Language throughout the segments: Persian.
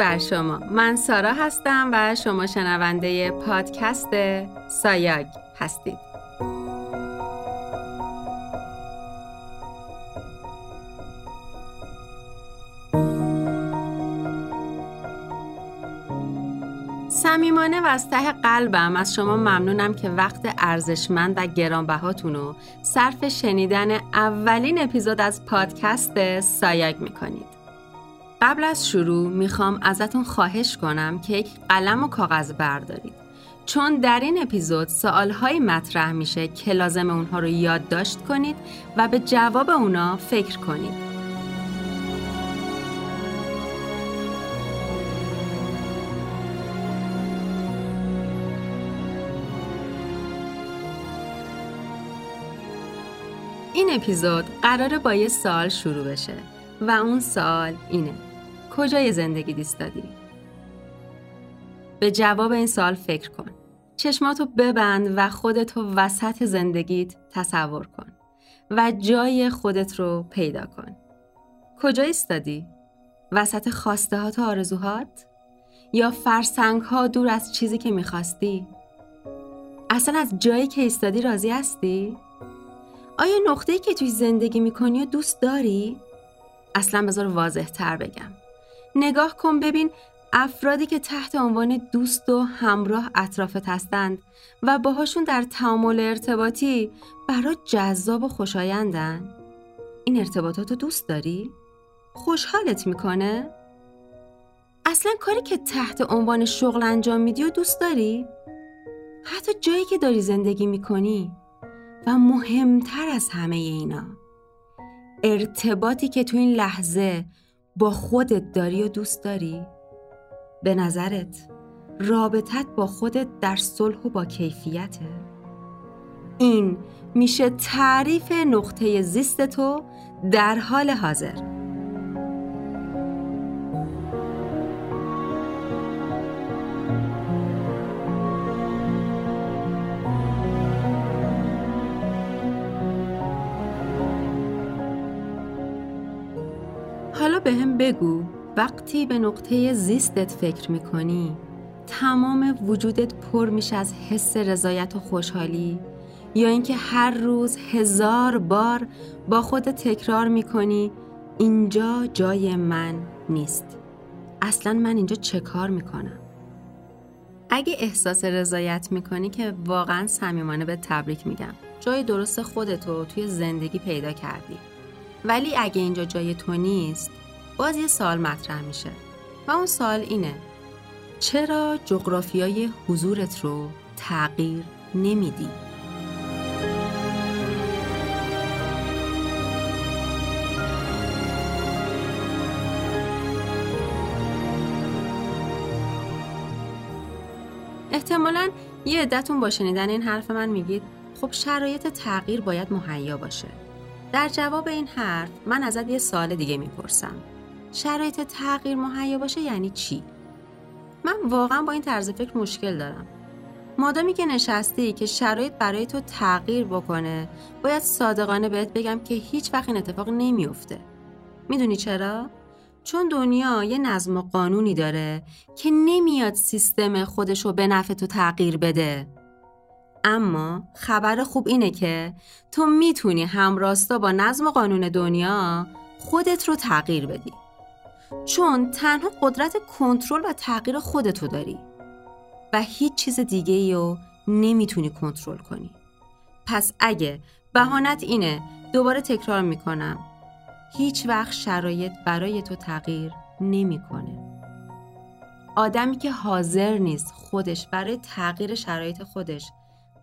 بر شما. من سارا هستم و شما شنونده پادکست سایاگ هستید. صمیمانه و از ته قلبم از شما ممنونم که وقت ارزشمند و گرانبهاتون رو صرف شنیدن اولین اپیزود از پادکست سایاگ میکنید. قبل از شروع میخوام ازتون خواهش کنم که یک قلم و کاغذ بردارید، چون در این اپیزود سوالهایی مطرح میشه که لازم اونها رو یادداشت کنید و به جواب اونا فکر کنید. این اپیزود قراره با یه سوال شروع بشه و اون سوال اینه: کجای زندگی دوست داری؟ به جواب این سوال فکر کن. چشماتو ببند و خودتو وسط زندگیت تصور کن و جای خودت رو پیدا کن. کجا ایستادی؟ وسط خواسته هات و آرزوهات؟ یا فرسنگ ها دور از چیزی که میخواستی؟ اصلا از جایی که ایستادی راضی هستی؟ آیا نقطه‌ای که توی زندگی میکنی و دوست داری؟ اصلا بذار واضح تر بگم. نگاه کن ببین افرادی که تحت عنوان دوست و همراه اطرافت هستند و باهاشون در تعامل ارتباطی برای جذاب و خوشایندن. این ارتباطاتو دوست داری؟ خوشحالت میکنه؟ اصلا کاری که تحت عنوان شغل انجام میدی و دوست داری؟ حتی جایی که داری زندگی میکنی؟ و مهمتر از همه اینا، ارتباطی که تو این لحظه با خودت داری و دوست داری؟ به نظرت رابطت با خودت در صلح و با کیفیته؟ این میشه تعریف نقطه زیست تو در حال حاضر. بهم بگو وقتی به نقطه زیستت فکر میکنی تمام وجودت پر میشه از حس رضایت و خوشحالی، یا اینکه هر روز 1000 بار با خودت تکرار میکنی اینجا جای من نیست، اصلا من اینجا چه کار میکنم؟ اگه احساس رضایت میکنی که واقعا صمیمانه به تبریک میگم، جای درست خودتو توی زندگی پیدا کردی. ولی اگه اینجا جای تو نیست، باز یه سوال مطرح میشه و اون سوال اینه: چرا جغرافیای حضورت رو تغییر نمیدی؟ احتمالاً یه عدتون با شنیدن این حرف من میگید خب شرایط تغییر باید مهیا باشه. در جواب این حرف من ازت یه سوال دیگه میپرسم: شرایط تغییر مهیا باشه یعنی چی؟ من واقعا با این طرز فکر مشکل دارم. مادامی که نشستی که شرایط برای تو تغییر بکنه، باید صادقانه بهت بگم که هیچ وقت این اتفاق نمیفته. میدونی چرا؟ چون دنیا یه نظم و قانونی داره که نمیاد سیستم خودشو به نفع تو تغییر بده. اما خبر خوب اینه که تو میتونی همراستا با نظم و قانون دنیا خودت رو تغییر بدی، چون تنها قدرت کنترل و تغییر خودتو داری و هیچ چیز دیگه‌ای رو نمیتونی کنترل کنی. پس اگه بهانت اینه، دوباره تکرار میکنم، هیچ وقت شرایط برای تو تغییر نمیکنه. آدمی که حاضر نیست خودش برای تغییر شرایط خودش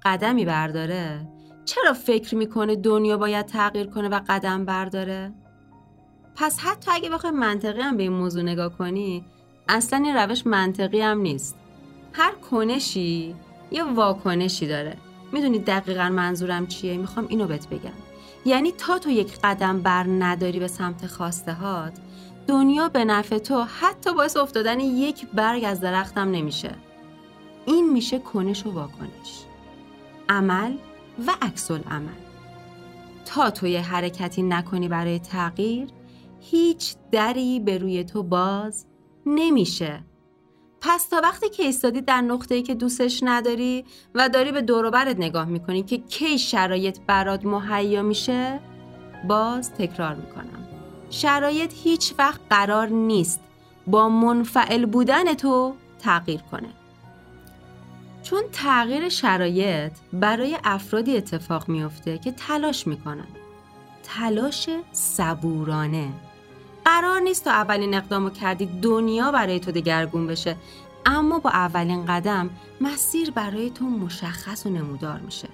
قدمی برداره، چرا فکر میکنه دنیا باید تغییر کنه و قدم برداره؟ پس حتی اگه بخوای منطقی هم به این موضوع نگاه کنی، اصلا این روش منطقی هم نیست. هر کنشی یه واکنشی داره. میدونی دقیقا منظورم چیه؟ میخوام اینو بهت بگم. یعنی تا تو یک قدم بر نداری به سمت خواسته هات، دنیا به نفع تو حتی باعث افتادن یک برگ از درختم نمیشه. این میشه کنش و واکنش، عمل و عکس العمل. تا تو یه حرکتی نکنی برای تغییر، هیچ دری به روی تو باز نمیشه. پس تا وقتی که ایستادی در نقطه‌ای که دوستش نداری و داری به دور و برت نگاه میکنی که کی شرایط برات مهیا میشه، باز تکرار میکنم، شرایط هیچ وقت قرار نیست با منفعل بودن تو تغییر کنه. چون تغییر شرایط برای افرادی اتفاق میفته که تلاش میکنن، تلاش صبورانه. قرار نیست تو اولین اقدامو کردی دنیا برای تو دگرگون بشه، اما با اولین قدم مسیر برای تو مشخص و نمودار میشه.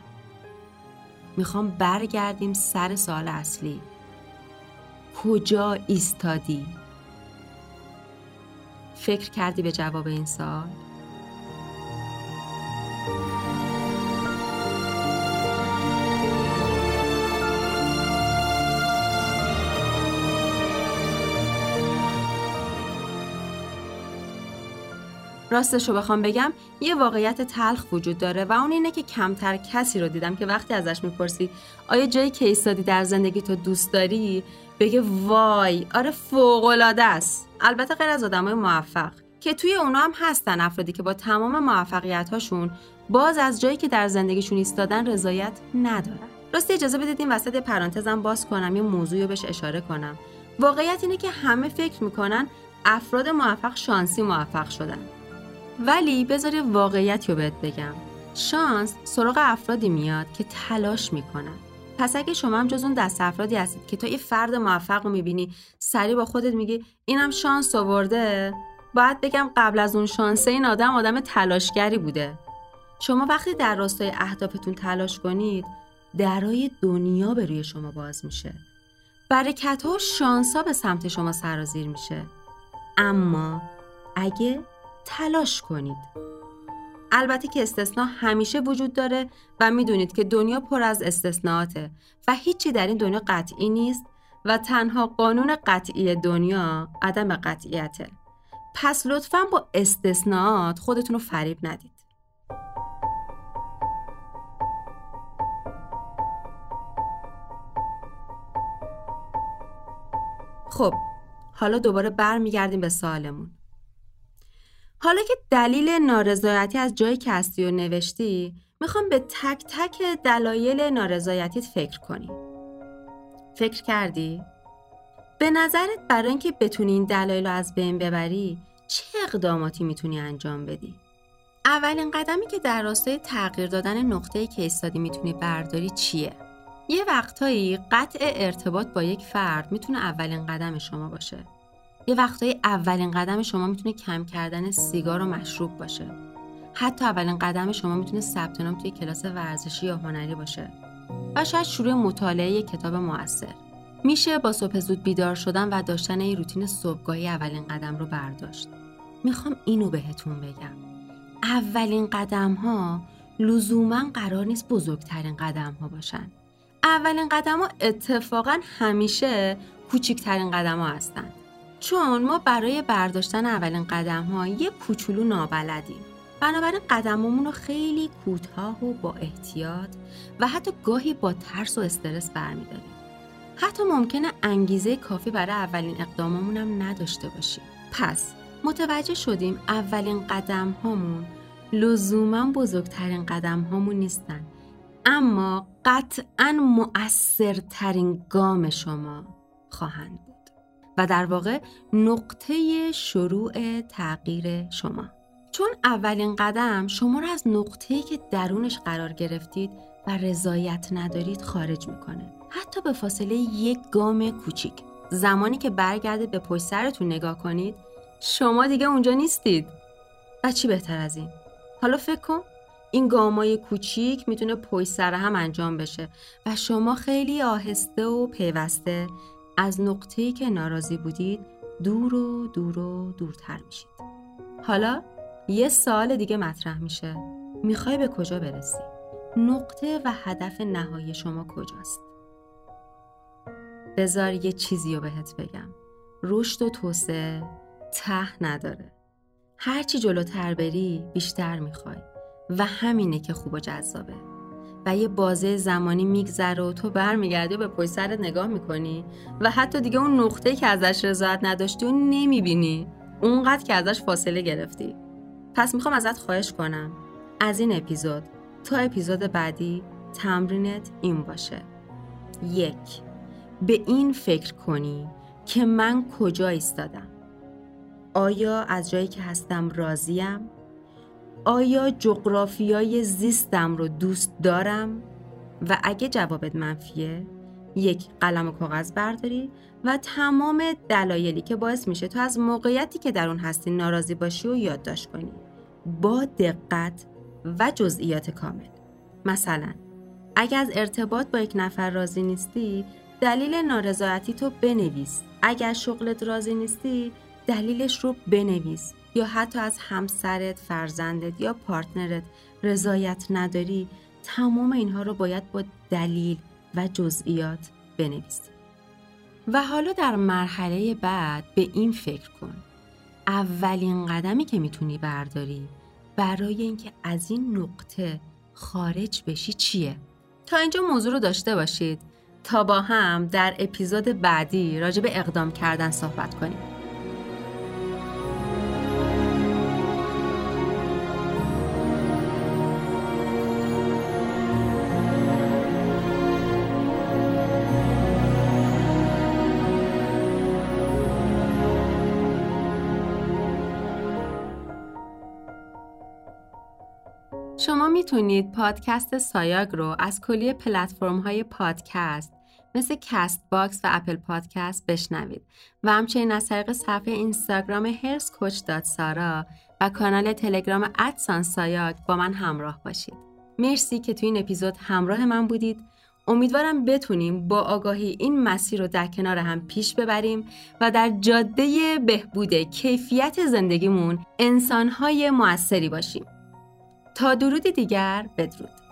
میخوام برگردیم سر سال اصلی. کجا ایستادی؟ فکر کردی به جواب این سال؟ راستشو بخوام بگم یه واقعیت تلخ وجود داره و اون اینه که کمتر کسی رو دیدم که وقتی ازش میپرسی آیا جایی که ایستادی در زندگی تو دوست داری؟ بگه وای آره فوق‌العاده است. البته غیر از آدمای موفق که توی اونا هم هستن افرادی که با تمام موفقیت‌هاشون باز از جایی که در زندگیشون ایستادن رضایت ندارن. راستی اجازه بدید این وسط پرانتزم باز کنم، یه موضوعی رو بهش اشاره کنم. واقعیت اینه که همه فکر می‌کنن افراد موفق شانسی موفق شدن. ولی بذار واقعیت رو بهت بگم، شانس سراغ افرادی میاد که تلاش میکنن. پس اگه شما هم جز اون دست افرادی هستید که تا یه فرد موفق رو میبینی سریع با خودت میگی اینم شانس آورده، باید بگم قبل از اون شانسه این آدم تلاشگری بوده. شما وقتی در راستای اهدافتون تلاش کنید، درهای دنیا به روی شما باز میشه، برکت ها و شانس ها به سمت شما سرازیر میشه، اما اگه تلاش کنید. البته که استثناء همیشه وجود داره و میدونید که دنیا پر از استثناءاته و هیچی در این دنیا قطعی نیست و تنها قانون قطعی دنیا عدم قطعیته. پس لطفاً با استثناءات خودتون رو فریب ندید. خب حالا دوباره برمیگردیم به سوالمون. حالا که دلیل نارضایتی از جایی که هستی و نوشتی، میخوام به تک تک دلایل نارضایتیت فکر کنی. فکر کردی؟ به نظرت برای اینکه بتونی این دلایل رو از بین ببری، چه اقداماتی میتونی انجام بدی؟ اولین قدمی که در راستای تغییر دادن نقطه‌ای که ایستادی میتونی برداری چیه؟ یه وقتایی قطع ارتباط با یک فرد میتونه اولین قدم شما باشه. یه وقتای اولین قدم شما میتونه کم کردن سیگار و مشروب باشه. حتی اولین قدم شما میتونه ثبت نام توی کلاس ورزشی یا هنری باشه. و شاید شروع مطالعه یک کتاب مؤثر. میشه با صبح زود بیدار شدن و داشتن این روتین صبحگاهی اولین قدم رو برداشت. میخوام اینو بهتون بگم. اولین قدم ها لزوماً قرار نیست بزرگترین قدم ها باشن. اولین قدم ها اتفاقاً همیشه کوچکترین قدم ها هستن. چون ما برای برداشتن اولین قدم ها یه کوچولو نابلدیم، بنابراین قدممون رو خیلی کوتاه و با احتیاط و حتی گاهی با ترس و استرس برمی‌داریم. حتی ممکنه انگیزه کافی برای اولین اقداممون هم نداشته باشیم. پس متوجه شدیم اولین قدم هامون لزوما بزرگترین قدم هامون نیستن، اما قطعاً مؤثرترین گام شما خواهند بود و در واقع نقطه شروع تغییر شما. چون اولین قدم شما رو از نقطه‌ای که درونش قرار گرفتید و رضایت ندارید خارج میکنه، حتی به فاصله یک گام کوچیک. زمانی که برگردید به پشت سرتون نگاه کنید، شما دیگه اونجا نیستید. و چی بهتر از این؟ حالا فکر کن این گامای کوچیک میتونه پشت سر هم انجام بشه و شما خیلی آهسته و پیوسته از نقطه‌ای که ناراضی بودید دور و دور و دورتر میشید. حالا یه سوال دیگه مطرح میشه. میخوای به کجا برسی؟ نقطه و هدف نهایی شما کجاست؟ بذار یه چیزی رو بهت بگم. رشد و توسعه ته نداره. هرچی جلوتر بری بیشتر میخوای و همینه که خوب و جذابه. و یه بازه زمانی میگذره و تو برمیگردی و به پشت سرت نگاه میکنی و حتی دیگه اون نقطه‌ای که ازش رضایت نداشتی و نمیبینی اونقدر که ازش فاصله گرفتی. پس میخوام ازت خواهش کنم از این اپیزود تا اپیزود بعدی تمرینت این باشه: 1. به این فکر کنی که من کجا ایستادم؟ آیا از جایی که هستم راضیم؟ آیا جغرافیای زیستم رو دوست دارم؟ و اگه جوابت منفیه، 1. قلم و کاغذ برداری و تمام دلایلی که باعث میشه تو از موقعیتی که در اون هستی ناراضی باشی و یادداشت کنی، با دقت و جزئیات کامل. مثلا اگه از ارتباط با یک نفر راضی نیستی، دلیل نارضایتی تو بنویس. اگه از شغلت راضی نیستی، دلیلش رو بنویس. یا حتی از همسرت، فرزندت یا پارتنرت رضایت نداری، تمام اینها رو باید با دلیل و جزئیات بنویسی. و حالا در مرحله بعد به این فکر کن: اولین قدمی که میتونی برداری برای اینکه از این نقطه خارج بشی چیه؟ تا اینجا موضوع رو داشته باشید تا با هم در اپیزود بعدی راجع به اقدام کردن صحبت کنیم. شما میتونید پادکست سایاگ رو از کلیه پلتفرم‌های پادکست مثل کست باکس و اپل پادکست بشنوید و همچنین از طریق صفحه اینستاگرام healthcoach.sara و کانال تلگرام @سایاگ با من همراه باشید. مرسی که تو این اپیزود همراه من بودید. امیدوارم بتونیم با آگاهی این مسیر رو در کنار هم پیش ببریم و در جاده بهبود کیفیت زندگیمون انسان‌های موثری باشیم. تا درودی دیگر، بدرود.